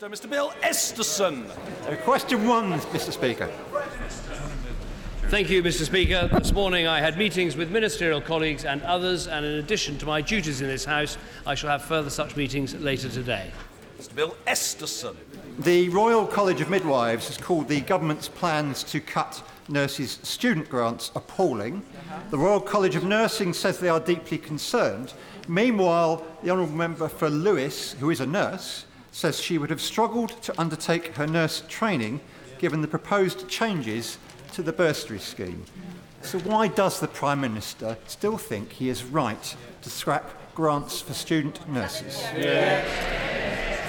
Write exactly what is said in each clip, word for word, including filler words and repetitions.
Minister, Mr Bill Esterson. Question one, Mr Speaker. Thank you, Mr Speaker. This morning I had meetings with ministerial colleagues and others, and in addition to my duties in this House, I shall have further such meetings later today. Mr Bill Esterson. The Royal College of Midwives has called the government's plans to cut nurses' student grants appalling. The Royal College of Nursing says they are deeply concerned. Meanwhile, the honourable member for Lewis, who is a nurse, says she would have struggled to undertake her nurse training given the proposed changes to the bursary scheme. So why does the Prime Minister still think he is right to scrap grants for student nurses? Yeah.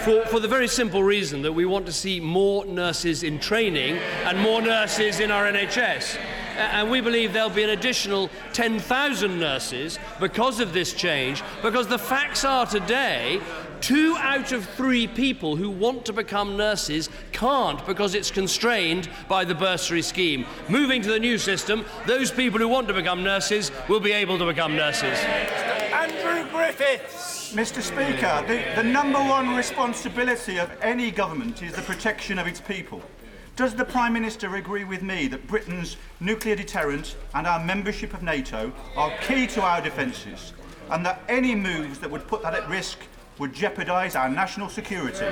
For, for the very simple reason that we want to see more nurses in training and more nurses in our N H S. And we believe there will be an additional ten thousand nurses because of this change, because the facts are today two out of three people who want to become nurses can't because it's constrained by the bursary scheme. Moving to the new system, those people who want to become nurses will be able to become nurses. Andrew Griffiths. Mister Speaker, the, the number one responsibility of any government is the protection of its people. Does the Prime Minister agree with me that Britain's nuclear deterrent and our membership of NATO are key to our defences, and that any moves that would put that at risk would jeopardise our national security?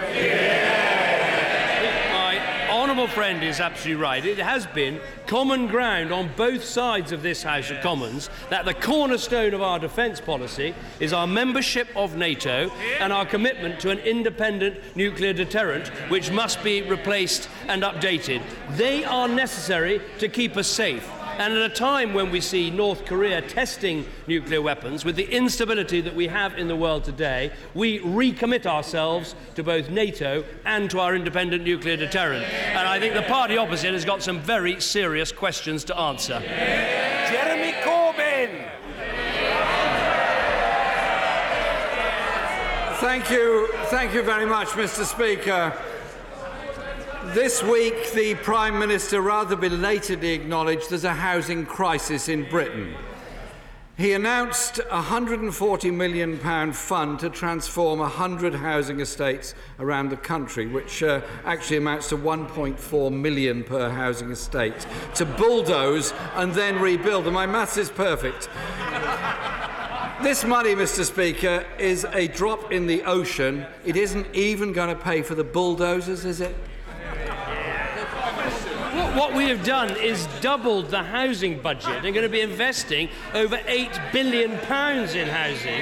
My honourable friend is absolutely right. It has been common ground on both sides of this House of Commons that the cornerstone of our defence policy is our membership of NATO and our commitment to an independent nuclear deterrent which must be replaced and updated. They are necessary to keep us safe. And at a time when we see North Korea testing nuclear weapons, with the instability that we have in the world today, we recommit ourselves to both NATO and to our independent nuclear deterrent. And I think the party opposite has got some very serious questions to answer. Jeremy Corbyn. Thank you. Thank you very much, Mr Speaker. This week, the Prime Minister rather belatedly acknowledged there's a housing crisis in Britain. He announced a one hundred and forty million pounds fund to transform one hundred housing estates around the country, which uh, actually amounts to one point four million pounds per housing estate, to bulldoze and then rebuild. And my maths is perfect. This money, Mr Speaker, is a drop in the ocean. It isn't even going to pay for the bulldozers, is it? What we have done is doubled the housing budget. They're going to be investing over eight billion pounds in housing,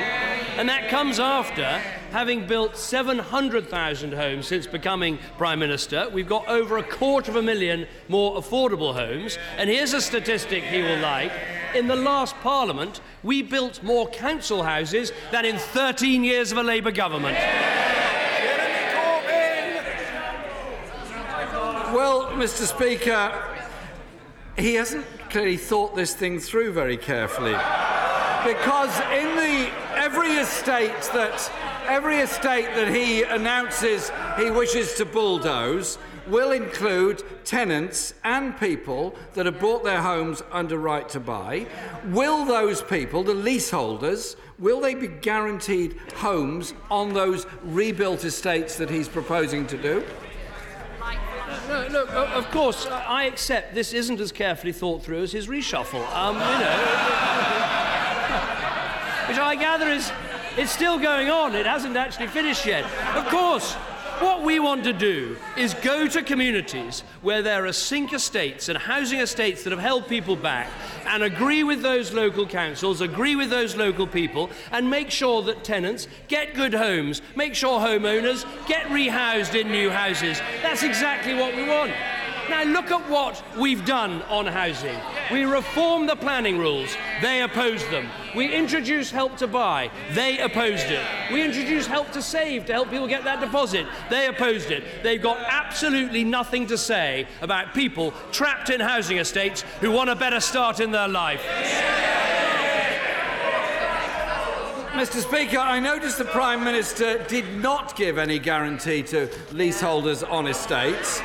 and that comes after having built seven hundred thousand homes since becoming Prime Minister. We've got over a quarter of a million more affordable homes, and here's a statistic he will like. In the last Parliament, we built more council houses than in thirteen years of a Labour government. Well, Mr Speaker, he hasn't clearly thought this thing through very carefully, because in the every estate that every estate that he announces he wishes to bulldoze will include tenants and people that have bought their homes under Right to Buy. Will those people, the leaseholders, will they be guaranteed homes on those rebuilt estates that he's proposing to do? No, look, of course, I accept this isn't as carefully thought through as his reshuffle, um, you know, which I gather is it's still going on. It hasn't actually finished yet. Of course. What we want to do is go to communities where there are sink estates and housing estates that have held people back, and agree with those local councils, agree with those local people, and make sure that tenants get good homes, make sure homeowners get rehoused in new houses. That's exactly what we want. Now look at what we've done on housing. We reformed the planning rules. They opposed them. We introduced Help to Buy. They opposed it. We introduced Help to Save to help people get that deposit. They opposed it. They've got absolutely nothing to say about people trapped in housing estates who want a better start in their life. Mr Speaker, I noticed the Prime Minister did not give any guarantee to leaseholders on estates.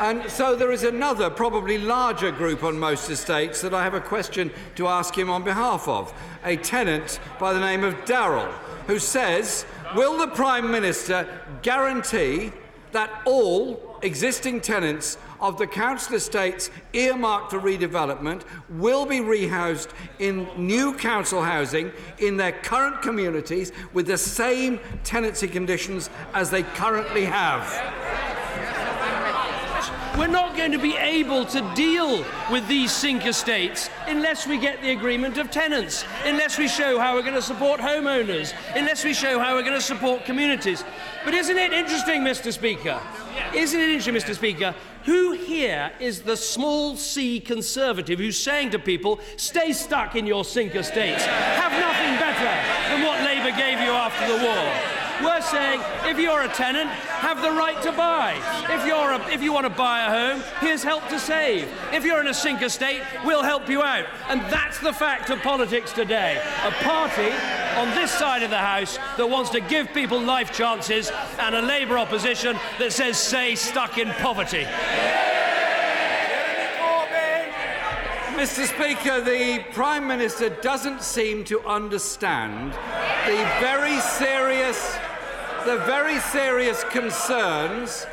And so there is another, probably larger group on most estates that I have a question to ask him on behalf of, a tenant by the name of Darryl, who says, will the Prime Minister guarantee that all existing tenants of the council estates earmarked for redevelopment will be rehoused in new council housing in their current communities with the same tenancy conditions as they currently have. We're not going to be able to deal with these sink estates unless we get the agreement of tenants, unless we show how we're going to support homeowners, unless we show how we're going to support communities. But isn't it interesting, Mister Speaker? Isn't it interesting, Mister Speaker? Who here is the small C Conservative who's saying to people, stay stuck in your sink estates, have nothing better than what Labour gave you after the war? We're saying, if you're a tenant, have the right to buy. If you're a, if you want to buy a home, here's help to save. If you're in a sink estate, we'll help you out. And that's the fact of politics today. A party on this side of the House that wants to give people life chances and a Labour opposition that says, stay stuck in poverty. Mister Speaker, the Prime Minister doesn't seem to understand the very serious, the very serious concerns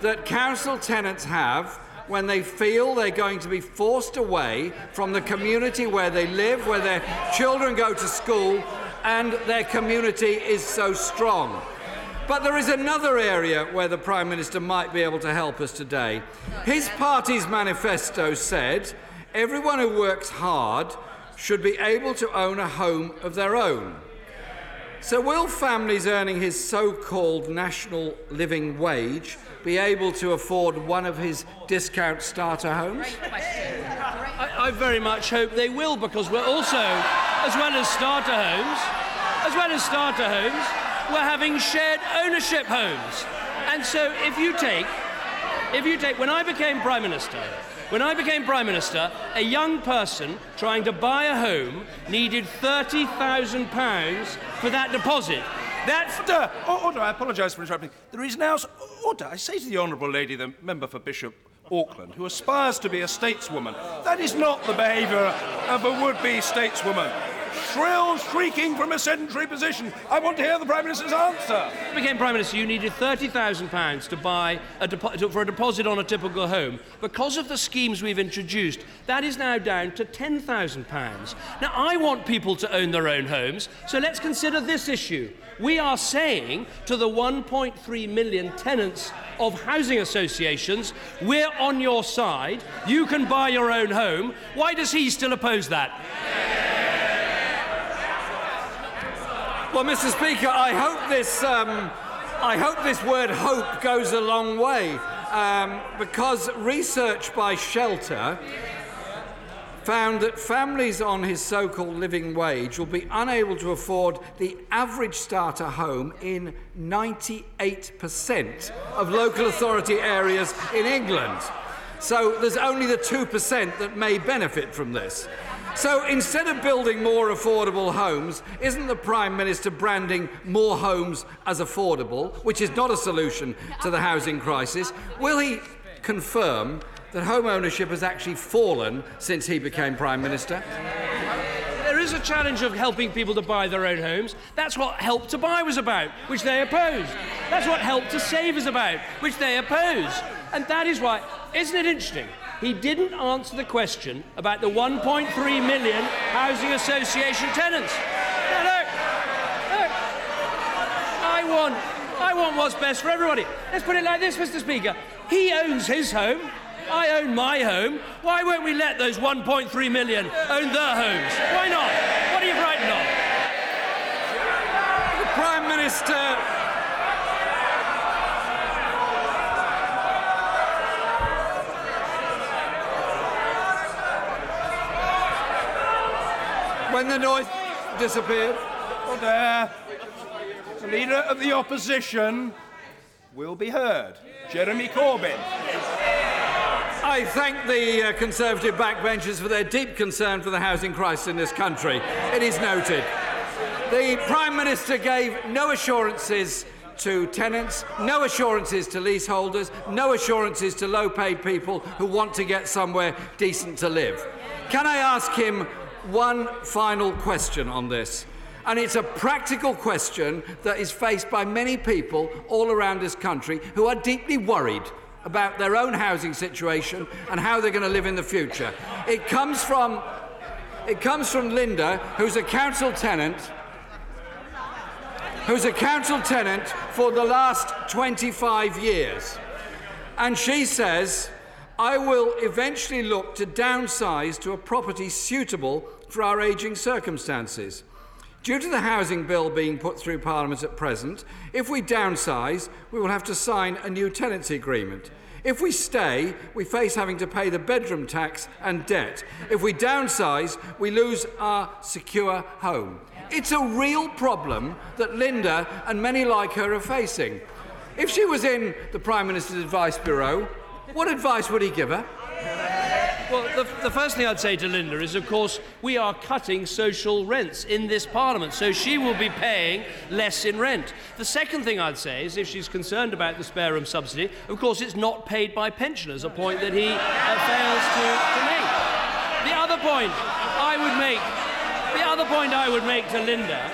that council tenants have when they feel they're going to be forced away from the community where they live, where their children go to school, and their community is so strong. But there is another area where the Prime Minister might be able to help us today. His party's manifesto said, everyone who works hard should be able to own a home of their own. So will families earning his so-called national living wage be able to afford one of his discount starter homes? I, I very much hope they will, because we're also, as well as starter homes, as well as starter homes, we're having shared ownership homes. And so if you take, if you take, when I became Prime Minister, When I became Prime Minister, a young person trying to buy a home needed thirty thousand pounds for that deposit. That's the... Order, I apologise for interrupting. There is now... Order, I say to the Honourable Lady, the Member for Bishop Auckland, who aspires to be a stateswoman, that is not the behaviour of a would-be stateswoman. Shrill shrieking from a sedentary position. I want to hear the Prime Minister's answer. When you became Prime Minister, you needed thirty thousand pounds to buy a depo- for a deposit on a typical home. Because of the schemes we've introduced, that is now down to ten thousand pounds. Now, I want people to own their own homes, so let's consider this issue. We are saying to the one point three million tenants of housing associations, we're on your side, you can buy your own home. Why does he still oppose that? Well, Mister Speaker, I hope this, um, I hope this word hope goes a long way, um, because research by Shelter found that families on his so-called living wage will be unable to afford the average starter home in ninety-eight percent of local authority areas in England. So there's only the two percent that may benefit from this. So instead of building more affordable homes, isn't the Prime Minister branding more homes as affordable, which is not a solution to the housing crisis? Will he confirm that home ownership has actually fallen since he became Prime Minister? There is a challenge of helping people to buy their own homes. That's what Help to Buy was about, which they opposed. That's what Help to Save is about, which they opposed. And that is why, isn't it interesting? He didn't answer the question about the one point three million housing association tenants. No, no, no. I want, I want what's best for everybody. Let's put it like this, Mister Speaker. He owns his home. I own my home. Why won't we let those one point three million own their homes? Why not? What are you frightened of? The Prime Minister... When the noise disappeared. Order. The leader of the opposition will be heard. Jeremy Corbyn. I thank the uh, Conservative backbenchers for their deep concern for the housing crisis in this country. It is noted. The Prime Minister gave no assurances to tenants, no assurances to leaseholders, no assurances to low-paid people who want to get somewhere decent to live. Can I ask him one final question on this? And it's a practical question that is faced by many people all around this country who are deeply worried about their own housing situation and how they're going to live in the future. It comes from, it comes from Linda, who's a council tenant, who's a council tenant for the last twenty-five years. And she says, I will eventually look to downsize to a property suitable for our ageing circumstances. Due to the housing bill being put through Parliament at present, if we downsize, we will have to sign a new tenancy agreement. If we stay, we face having to pay the bedroom tax and debt. If we downsize, we lose our secure home. It's a real problem that Linda and many like her are facing. If she was in the Prime Minister's Advice Bureau, what advice would he give her? Well, the, the first thing I'd say to Linda is, of course, we are cutting social rents in this Parliament, so she will be paying less in rent. The second thing I'd say is, if she's concerned about the spare room subsidy, of course, it's not paid by pensioners, a point that he uh, fails to, to make. The other point I would make, the other point I would make to Linda.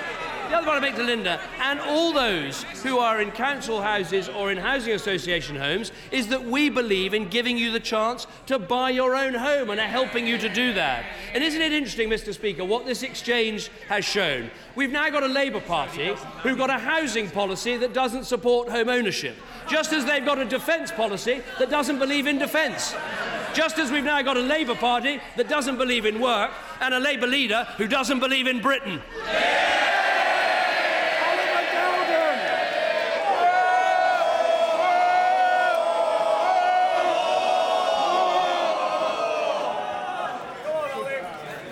The other one I make to Linda and all those who are in council houses or in housing association homes is that we believe in giving you the chance to buy your own home and are helping you to do that. And isn't it interesting, Mr Speaker, what this exchange has shown? We've now got a Labour Party who've got a housing policy that doesn't support home ownership, just as they've got a defence policy that doesn't believe in defence. Just as we've now got a Labour Party that doesn't believe in work and a Labour leader who doesn't believe in Britain. Yeah!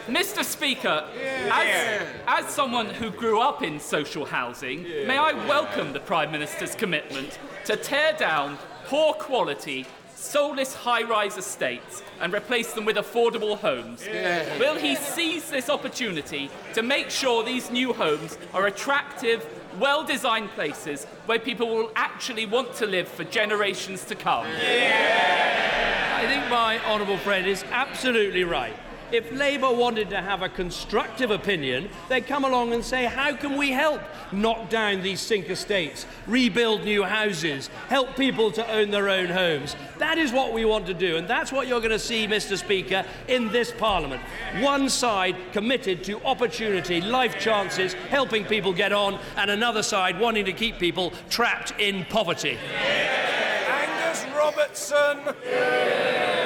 Mister Speaker, yeah. as, as someone who grew up in social housing, yeah. may I welcome the Prime Minister's commitment to tear down poor quality, soulless high-rise estates and replace them with affordable homes. Yeah. Will he seize this opportunity to make sure these new homes are attractive, well-designed places where people will actually want to live for generations to come? Yeah. I think my honourable friend is absolutely right. If Labour wanted to have a constructive opinion, they'd come along and say, how can we help knock down these sink estates, rebuild new houses, help people to own their own homes? That is what we want to do, and that's what you're going to see, Mister Speaker, in this Parliament. One side committed to opportunity, life chances, helping people get on, and another side wanting to keep people trapped in poverty. Yeah. Angus Robertson! Yeah.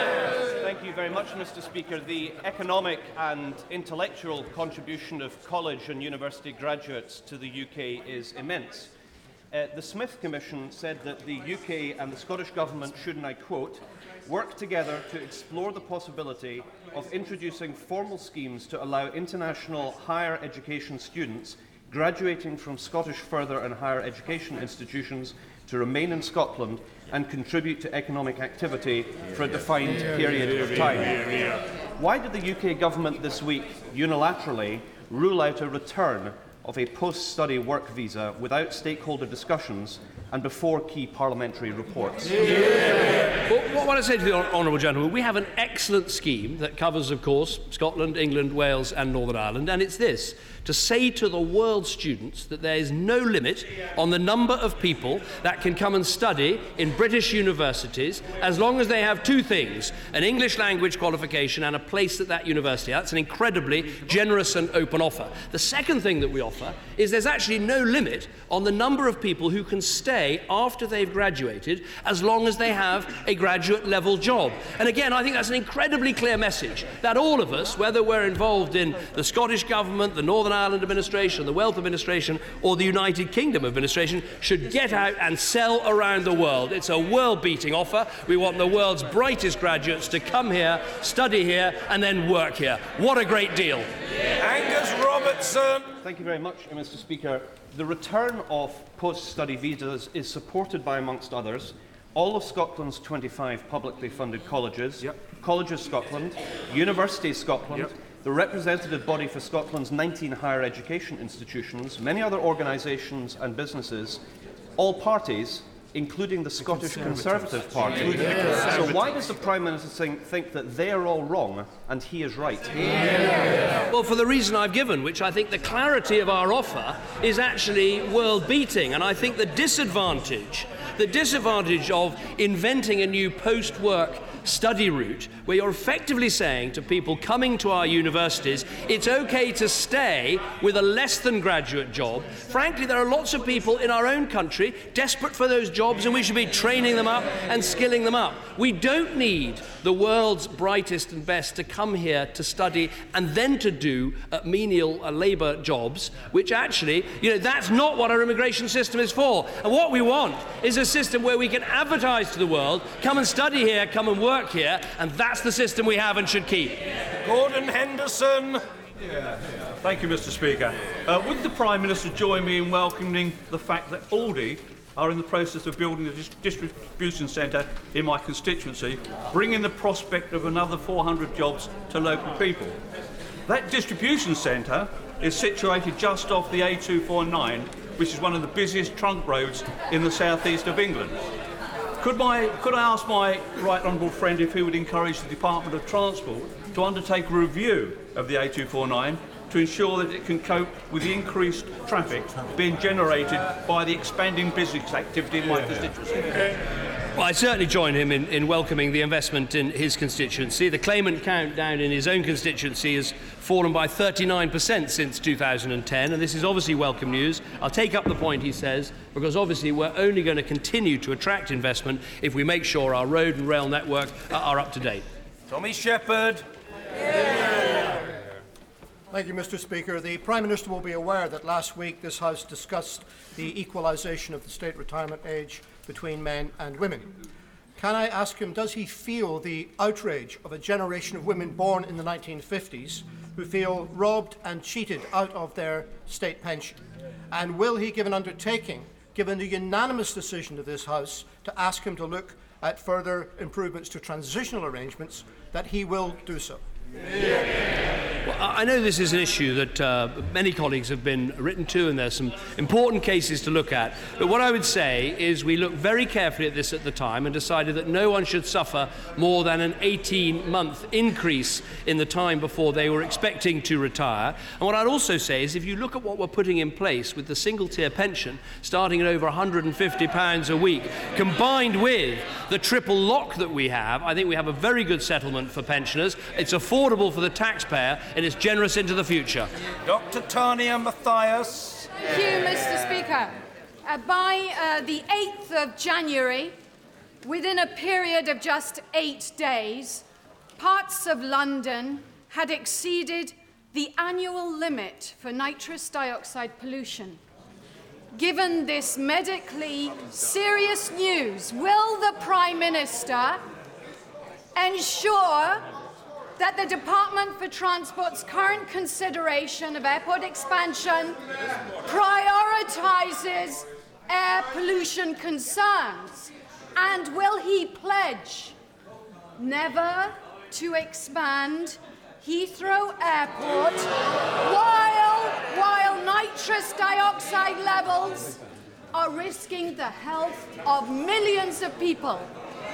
Thank you very much, Mister Speaker. The economic and intellectual contribution of college and university graduates to the U K is immense. Uh, the Smith Commission said that the U K and the Scottish Government should, and I quote, work together to explore the possibility of introducing formal schemes to allow international higher education students graduating from Scottish further and higher education institutions to remain in Scotland and contribute to economic activity for a defined period of time. Why did the U K Government this week unilaterally rule out a return of a post-study work visa without stakeholder discussions and before key parliamentary reports? Yeah. Well, what I say to the honourable gentleman, we have an excellent scheme that covers, of course, Scotland, England, Wales and Northern Ireland, and it's this: to say to the world's students that there is no limit on the number of people that can come and study in British universities as long as they have two things, an English language qualification and a place at that university. That's an incredibly generous and open offer. The second thing that we offer is there's actually no limit on the number of people who can stay after they've graduated as long as they have a graduate level job. And again, I think that's an incredibly clear message that all of us, whether we're involved in the Scottish Government, the Northern Ireland administration, the Welsh administration or the United Kingdom administration, should get out and sell around the world. It's a world-beating offer. We want the world's brightest graduates to come here, study here and then work here. What a great deal. Angus Robertson. Thank you very much, Mister Speaker. The return of post-study visas is supported by, amongst others, all of Scotland's twenty-five publicly funded colleges, yep. Colleges Scotland, Universities Scotland, yep. The representative body for Scotland's nineteen higher education institutions, many other organisations and businesses, all parties including the, the Scottish Conservative, Conservative Party. Yeah. Yeah. So why does the Prime Minister think, think that they're all wrong and he is right? Yeah. Well, for the reason I've given, which I think the clarity of our offer is actually world-beating, and I think the disadvantage, the disadvantage of inventing a new post-work study route, where you're effectively saying to people coming to our universities, it's okay to stay with a less than graduate job. Frankly, there are lots of people in our own country desperate for those jobs, and we should be training them up and skilling them up. We don't need the world's brightest and best to come here to study and then to do uh, menial uh, labour jobs, which actually, you know, that's not what our immigration system is for. And what we want is a system where we can advertise to the world, come and study here, come and work here, and that's the system we have and should keep. Gordon Henderson. Yeah, yeah. Thank you, Mister Speaker. Uh, would the Prime Minister join me in welcoming the fact that Aldi are in the process of building a dis distribution centre in my constituency, bringing the prospect of another four hundred jobs to local people? That distribution centre is situated just off the A two forty-nine, which is one of the busiest trunk roads in the southeast of England. Could, my, could I ask my right honourable friend if he would encourage the Department of Transport to undertake a review of the A two forty-nine to ensure that it can cope with the increased traffic being generated by the expanding business activity in my constituency? Well, I certainly join him in, in welcoming the investment in his constituency. The claimant count down in his own constituency has fallen by thirty-nine percent since two thousand ten, and this is obviously welcome news. I'll take up the point he says, because obviously we're only going to continue to attract investment if we make sure our road and rail network are up to date. Tommy Shepherd. Yeah. Thank you, Mister Speaker. The Prime Minister will be aware that last week this House discussed the equalisation of the state retirement age between men and women. Can I ask him, does he feel the outrage of a generation of women born in the nineteen fifties who feel robbed and cheated out of their state pension? And will he give an undertaking, given the unanimous decision of this House, to ask him to look at further improvements to transitional arrangements, that he will do so? Well, I know this is an issue that uh, many colleagues have been written to, and there are some important cases to look at. But what I would say is we looked very carefully at this at the time and decided that no one should suffer more than an eighteen-month increase in the time before they were expecting to retire. And what I'd also say is if you look at what we're putting in place with the single-tier pension starting at over one hundred and fifty pounds a week, combined with the triple lock that we have, I think we have a very good settlement for pensioners. It's a affordable for the taxpayer, and it's generous into the future. Doctor Tania Mathias. Thank you, Mister Speaker. Uh, by uh, the eighth of January, within a period of just eight days, parts of London had exceeded the annual limit for nitrous dioxide pollution. Given this medically serious news, will the Prime Minister ensure that the Department for Transport's current consideration of airport expansion prioritises air pollution concerns? And will he pledge never to expand Heathrow Airport while, while nitrous dioxide levels are risking the health of millions of people?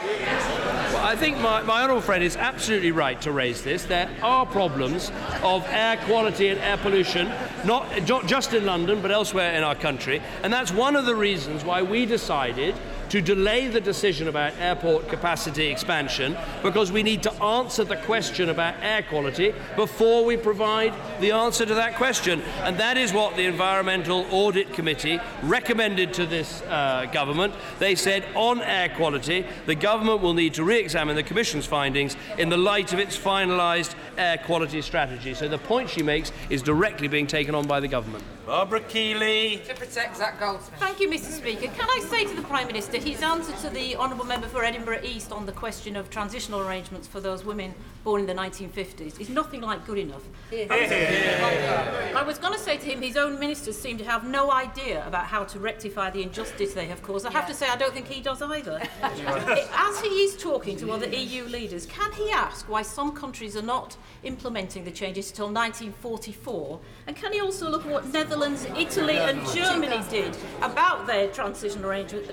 Well, I think my, my honourable friend is absolutely right to raise this. There are problems of air quality and air pollution, not, not just in London but elsewhere in our country, and that's one of the reasons why we decided to delay the decision about airport capacity expansion, because we need to answer the question about air quality before we provide the answer to that question. And that is what the Environmental Audit Committee recommended to this uh, government. They said on air quality, the government will need to re-examine the Commission's findings in the light of its finalised air quality strategy. So the point she makes is directly being taken on by the government. Barbara Keeley. To protect Zach Goldsmith. Thank you, Mister Speaker. Can I say to the Prime Minister, his answer to the Honourable Member for Edinburgh East on the question of transitional arrangements for those women born in the nineteen fifties is nothing like good enough. Yeah. Yeah. I was going to say to him, his own ministers seem to have no idea about how to rectify the injustice they have caused. I have yeah. to say I don't think he does either. As he is talking to other E U leaders, can he ask why some countries are not implementing the changes until nineteen forty-four? And can he also look at what Netherlands, Italy and Germany did about their transitional arrangements?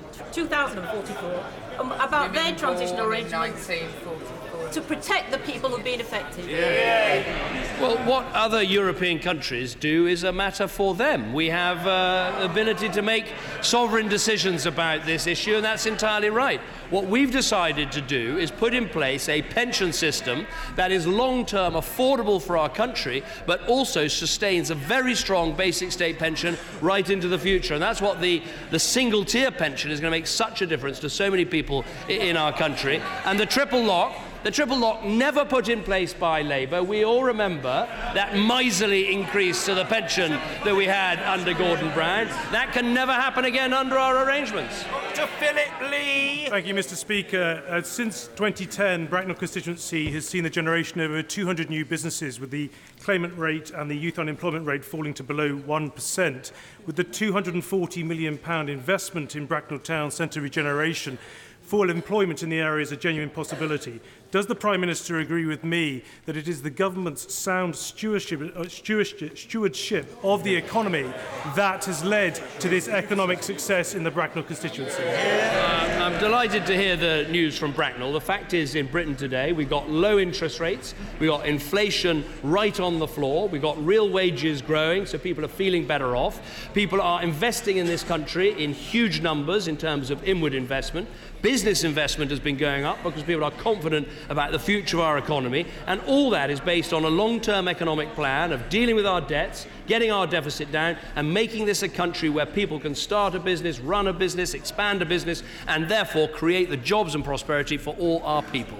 two thousand forty-four um, about their transitional arrangements to protect the people who've been affected. Yeah. Well, what other European countries do is a matter for them. We have uh, ability to make sovereign decisions about this issue, and that's entirely right. What we've decided to do is put in place a pension system that is long-term affordable for our country, but also sustains a very strong basic state pension right into the future. And that's what the, the single-tier pension is going to make such a difference to so many people in our country. And the triple lock, The triple lock never put in place by Labour. We all remember that miserly increase to the pension that we had under Gordon Brown. That can never happen again under our arrangements. Doctor Philip Lee. Thank you, Mister Speaker. Uh, since twenty ten, Bracknell constituency has seen the generation of over two hundred new businesses, with the claimant rate and the youth unemployment rate falling to below one percent. With the two hundred and forty million pounds investment in Bracknell Town Centre regeneration, full employment in the area is a genuine possibility. Does the Prime Minister agree with me that it is the government's sound stewardship, uh, stewardship of the economy that has led to this economic success in the Bracknell constituency? Uh, I'm delighted to hear the news from Bracknell. The fact is, in Britain today, we've got low interest rates, we've got inflation right on the floor, we've got real wages growing, so people are feeling better off. People are investing in this country in huge numbers in terms of inward investment. Business investment has been going up because people are confident about the future of our economy, and all that is based on a long-term economic plan of dealing with our debts, getting our deficit down, and making this a country where people can start a business, run a business, expand a business, and therefore create the jobs and prosperity for all our people.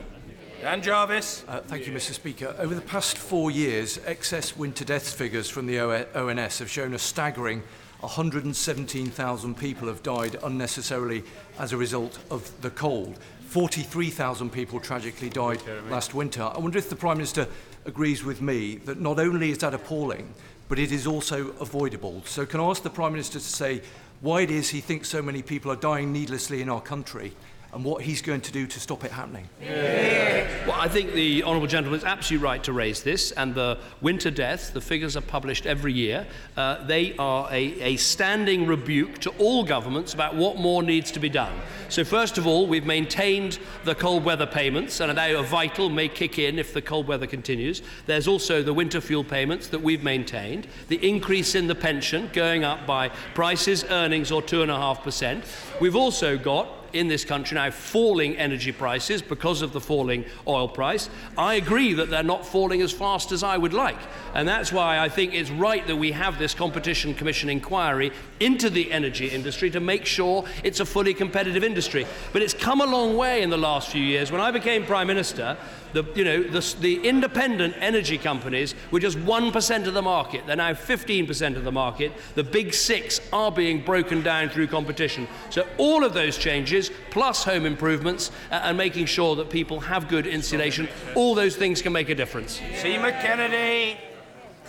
Dan Jarvis. Uh, thank you, Mister Speaker. Over the past four years, excess winter deaths figures from the O N S have shown a staggering one hundred and seventeen thousand people have died unnecessarily as a result of the cold. forty-three thousand people tragically died last winter. I wonder if the Prime Minister agrees with me that not only is that appalling, but it is also avoidable. So can I ask the Prime Minister to say why it is he thinks so many people are dying needlessly in our country, and what he's going to do to stop it happening? Yeah. Well, I think the honourable gentleman is absolutely right to raise this, and the winter deaths, the figures are published every year. Uh, they are a, a standing rebuke to all governments about what more needs to be done. So first of all, we've maintained the cold weather payments, and are now vital, may kick in if the cold weather continues. There's also the winter fuel payments that we've maintained, the increase in the pension going up by prices, earnings or two point five percent. We've also got in this country now falling energy prices because of the falling oil price. I agree that they're not falling as fast as I would like, and that's why I think it's right that we have this Competition Commission inquiry into the energy industry to make sure it's a fully competitive industry. But it's come a long way in the last few years. When I became Prime Minister, The, you know, the, the independent energy companies were just one percent of the market. They're now fifteen percent of the market. The big six are being broken down through competition. So all of those changes, plus home improvements uh, and making sure that people have good insulation, all those things can make a difference. Seema Kennedy.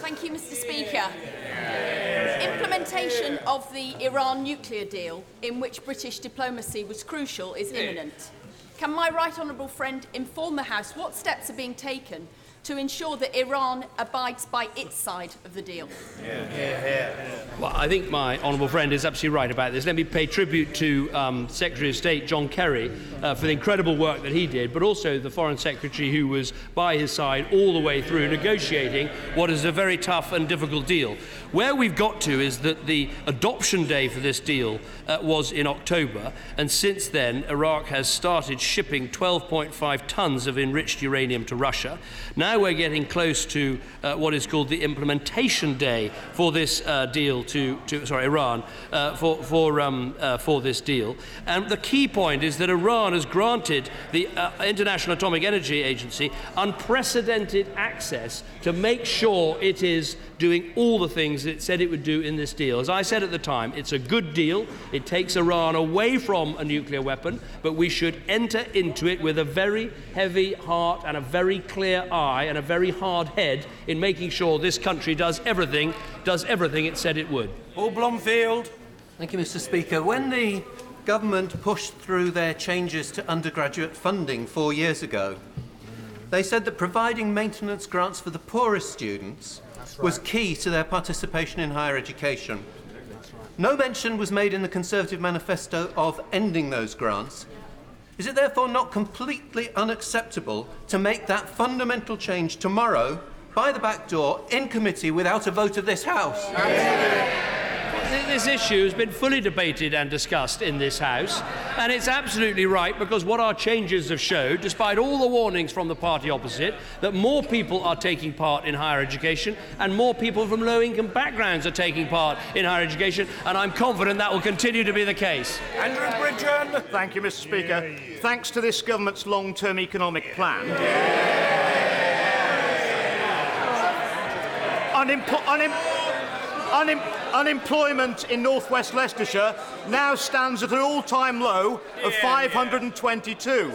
Thank you, Mister Speaker. Implementation of the Iran nuclear deal, in which British diplomacy was crucial, is imminent. Can my right honourable friend inform the House what steps are being taken to ensure that Iran abides by its side of the deal? Yeah, yeah, yeah. Well, I think my honourable friend is absolutely right about this. Let me pay tribute to um, Secretary of State John Kerry uh, for the incredible work that he did, but also the Foreign Secretary who was by his side all the way through negotiating what is a very tough and difficult deal. Where we've got to is that the adoption day for this deal uh, was in October, and since then Iraq has started shipping twelve point five tonnes of enriched uranium to Russia. Now we're getting close to uh, what is called the implementation day for this uh, deal to, to sorry, Iran uh, for, for, um, uh, for this deal. And the key point is that Iran has granted the uh, International Atomic Energy Agency unprecedented access to make sure it is doing all the things it said it would do in this deal. As I said at the time, it's a good deal. It takes Iran away from a nuclear weapon, but we should enter into it with a very heavy heart and a very clear eye and a very hard head in making sure this country does everything, does everything it said it would. Paul Blomfield. Thank you, Mister Speaker. When the government pushed through their changes to undergraduate funding four years ago, they said that providing maintenance grants for the poorest students was key to their participation in higher education. No mention was made in the Conservative manifesto of ending those grants. Is it therefore not completely unacceptable to make that fundamental change tomorrow by the back door in committee without a vote of this House? Yeah. This issue has been fully debated and discussed in this House, and it's absolutely right, because what our changes have showed, despite all the warnings from the party opposite, that more people are taking part in higher education and more people from low-income backgrounds are taking part in higher education, and I'm confident that will continue to be the case. Andrew Bridgen. Thank you, Mister Speaker. Yeah, yeah. Thanks to this government's long-term economic plan, yeah. Yeah. Unempl- unem- unem- unemployment in North West Leicestershire now stands at an all-time low of five hundred twenty-two.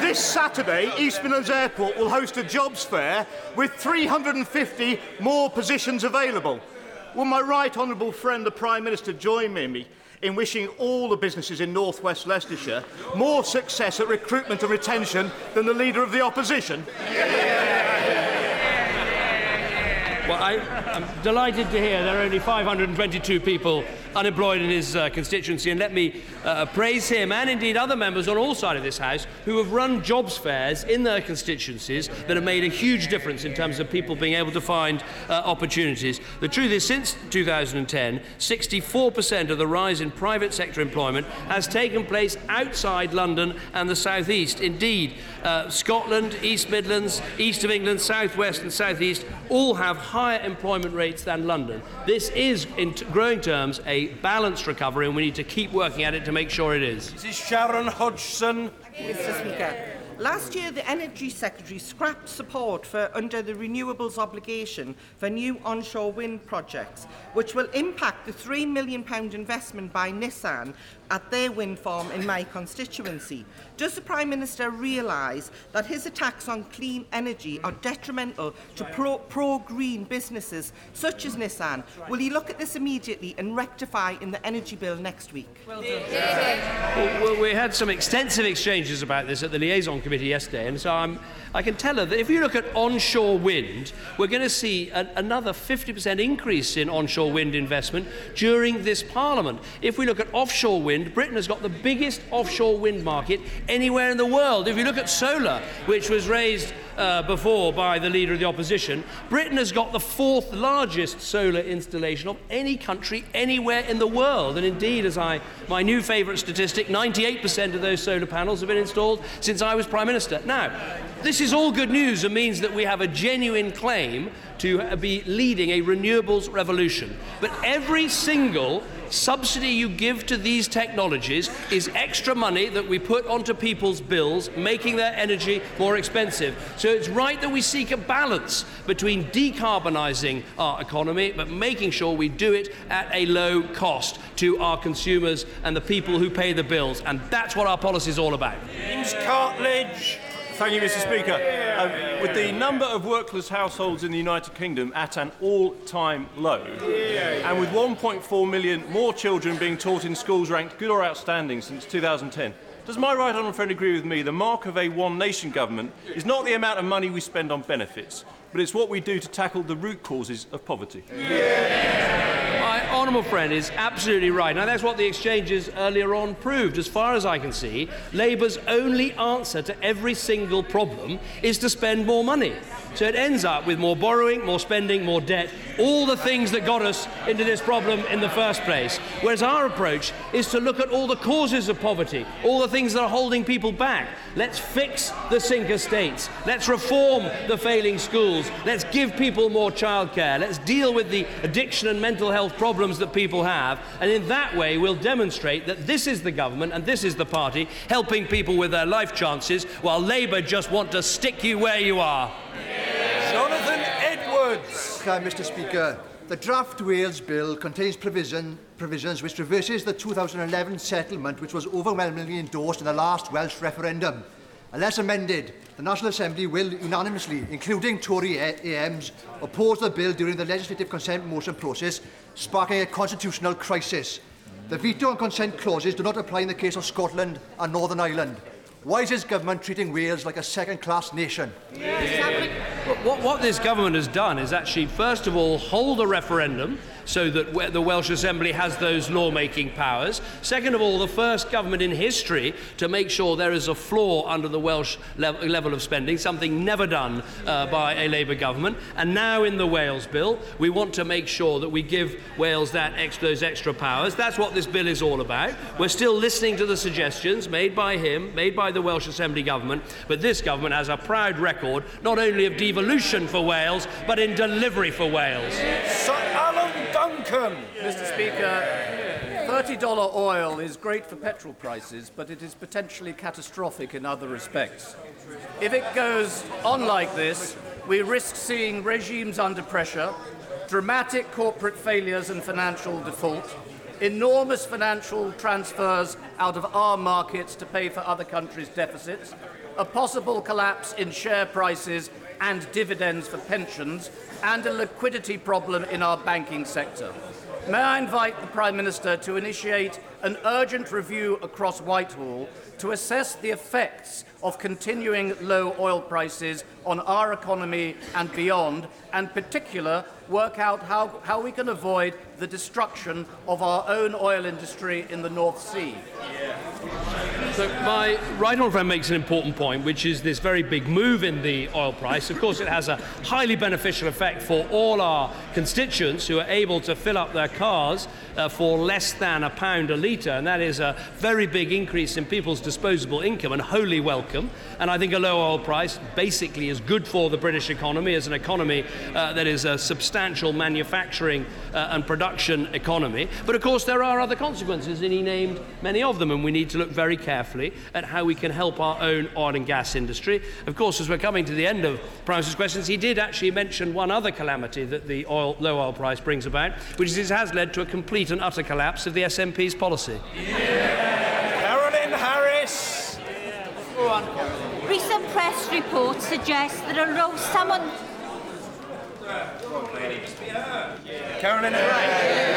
This Saturday, East Midlands Airport will host a jobs fair with three hundred fifty more positions available. Will my right honourable friend, the Prime Minister, join me in wishing all the businesses in North West Leicestershire more success at recruitment and retention than the Leader of the Opposition? Well, I, I'm delighted to hear there are only five hundred twenty-two people unemployed in his uh, constituency, and let me uh, praise him and indeed other members on all sides of this House who have run jobs fairs in their constituencies that have made a huge difference in terms of people being able to find uh, opportunities. The truth is, since two thousand ten, sixty-four percent of the rise in private sector employment has taken place outside London and the South East. Indeed, uh, Scotland, East Midlands, East of England, South West and South East all have higher employment rates than London. This is, in t- growing terms, a balanced recovery, and we need to keep working at it to make sure it is. Missus Sharon Hodgson. Mister Speaker, last year the Energy Secretary scrapped support for under the renewables obligation for new onshore wind projects, which will impact the three million pounds investment by Nissan at their wind farm in my constituency. Does the Prime Minister realise that his attacks on clean energy are detrimental to pro- pro-green businesses such as Nissan? Will he look at this immediately and rectify in the Energy Bill next week? Well done. Yeah. Well, we had some extensive exchanges about this at the Liaison Committee yesterday, and so I'm, I can tell her that if you look at onshore wind, we're going to see an, another fifty percent increase in onshore wind investment during this Parliament. If we look at offshore wind, Britain has got the biggest offshore wind market anywhere in the world. If you look at solar, which was raised uh, before by the Leader of the Opposition, Britain has got the fourth largest solar installation of any country anywhere in the world. And indeed, as I, my new favourite statistic, ninety-eight percent of those solar panels have been installed since I was Prime Minister. Now, this is all good news and means that we have a genuine claim to be leading a renewables revolution. But every single subsidy you give to these technologies is extra money that we put onto people's bills, making their energy more expensive. So it's right that we seek a balance between decarbonising our economy, but making sure we do it at a low cost to our consumers and the people who pay the bills. And that's what our policy is all about. James Cartledge. Thank you, Mister Speaker. Um, with the number of workless households in the United Kingdom at an all-time low, and with one point four million more children being taught in schools ranked good or outstanding since two thousand ten, does my right honourable friend agree with me the mark of a one-nation government is not the amount of money we spend on benefits, but it's what we do to tackle the root causes of poverty? Yeah. My honourable friend is absolutely right. Now, that's what the exchanges earlier on proved. As far as I can see, Labour's only answer to every single problem is to spend more money. So it ends up with more borrowing, more spending, more debt, all the things that got us into this problem in the first place. Whereas our approach is to look at all the causes of poverty, all the things that are holding people back. Let's fix the sinker states. Let's reform the failing schools. Let's give people more childcare. Let's deal with the addiction and mental health problems that people have. And in that way, we'll demonstrate that this is the government and this is the party helping people with their life chances, while Labour just want to stick you where you are. Jonathan Edwards. Mister Speaker, the draft Wales Bill contains provision, provisions which reverses the two thousand eleven settlement which was overwhelmingly endorsed in the last Welsh referendum. Unless amended, the National Assembly will unanimously, including Tory A Ms, oppose the bill during the legislative consent motion process, sparking a constitutional crisis. The veto and consent clauses do not apply in the case of Scotland and Northern Ireland. Why is this government treating Wales like a second-class nation? Yeah. What, what this government has done is actually, first of all, hold a referendum so that the Welsh Assembly has those lawmaking powers. Second of all, the first government in history to make sure there is a floor under the Welsh le- level of spending, something never done uh, by a Labour government. And now in the Wales Bill, we want to make sure that we give Wales that ex- those extra powers. That's what this bill is all about. We're still listening to the suggestions made by him, made by the Welsh Assembly government, but this government has a proud record, not only of devolution for Wales, but in delivery for Wales. Sir Alan Duncan. Mister Speaker, thirty dollar oil is great for petrol prices, but it is potentially catastrophic in other respects. If it goes on like this, we risk seeing regimes under pressure, dramatic corporate failures and financial default, enormous financial transfers out of our markets to pay for other countries' deficits, a possible collapse in share prices and dividends for pensions, and a liquidity problem in our banking sector. May I invite the Prime Minister to initiate an urgent review across Whitehall to assess the effects of continuing low oil prices on our economy and beyond, and in particular work out how, how we can avoid the destruction of our own oil industry in the North Sea. So my right honourable friend makes an important point, which is this very big move in the oil price. Of course, it has a highly beneficial effect for all our constituents who are able to fill up their cars uh, for less than a pound a litre, and that is a very big increase in people's disposable income and wholly welcome. And I think a low oil price basically is good for the British economy as an economy uh, that is a substantial manufacturing uh, and production economy. But of course, there are other consequences, and he named many of them, and we need to look very carefully at how we can help our own oil and gas industry. Of course, as we're coming to the end of Prime Minister's questions, he did actually mention one other calamity that the oil, low oil price brings about, which is it has led to a complete and utter collapse of the S N P's policy. Yeah. Carolyn Harris. Yeah. Go on, Carolyn. Recent press reports suggest that although someone... Carolyn Harris.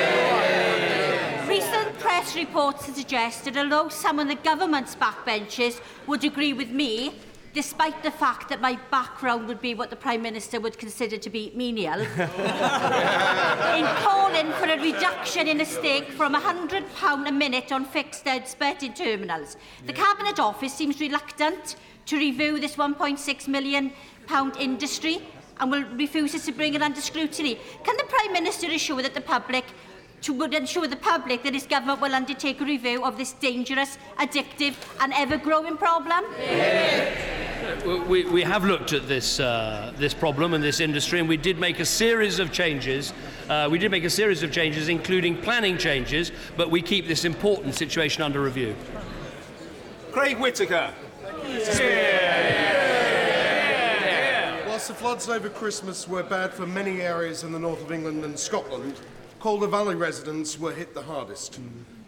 Recent press reports suggest that although some on the government's backbenches would agree with me, despite the fact that my background would be what the Prime Minister would consider to be menial, in calling for a reduction in a stake from one hundred pounds a minute on fixed outspending terminals. The Cabinet Office seems reluctant to review this one point six million pounds industry and will refuse to bring it under scrutiny. Can the Prime Minister assure that the public to would ensure the public that his government will undertake a review of this dangerous, addictive and ever-growing problem? Yeah. We, we have looked at this uh, this problem and this industry, and we did make a series of changes. Uh, we did make a series of changes, including planning changes, but we keep this important situation under review. Craig Whittaker. Yeah. Yeah. Whilst the floods over Christmas were bad for many areas in the north of England and Scotland, Calder Valley residents were hit the hardest.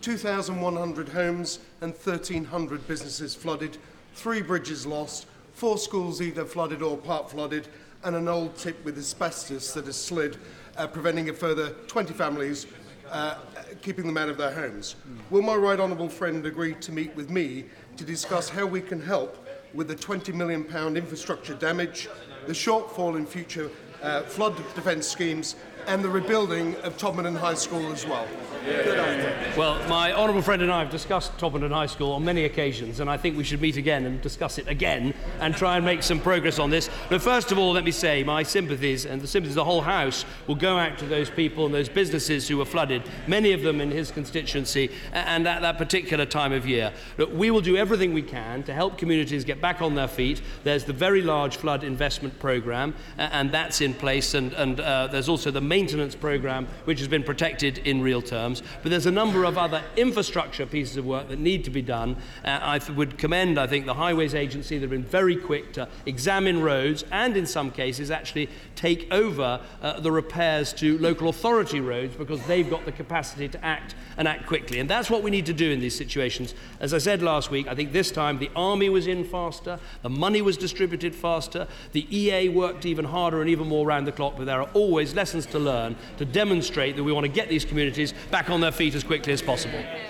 two thousand one hundred homes and one thousand three hundred businesses flooded, three bridges lost, four schools either flooded or part flooded, and an old tip with asbestos that has slid, uh, preventing a further twenty families, uh, keeping them out of their homes. Will my right honourable friend agree to meet with me to discuss how we can help with the twenty million pounds infrastructure damage, the shortfall in future uh, flood defence schemes, and the rebuilding of Tophampton High School as well? Yeah. Well, my honourable friend and I have discussed Tophampton High School on many occasions, and I think we should meet again and discuss it again and try and make some progress on this. But first of all, let me say my sympathies, and the sympathies of the whole House, will go out to those people and those businesses who were flooded, many of them in his constituency, and at that particular time of year. Look, we will do everything we can to help communities get back on their feet. There's the very large flood investment programme, and that's in place, and, and uh, there's also the maintenance programme, which has been protected in real terms. But there's a number of other infrastructure pieces of work that need to be done. Uh, I th- would commend, I think, the Highways Agency. They've been very quick to examine roads and, in some cases, actually take over uh, the repairs to local authority roads, because they've got the capacity to act and act quickly. And that's what we need to do in these situations. As I said last week, I think this time the army was in faster, the money was distributed faster, the E A worked even harder and even more round the clock, but there are always lessons to learn to demonstrate that we want to get these communities back on their feet as quickly as possible.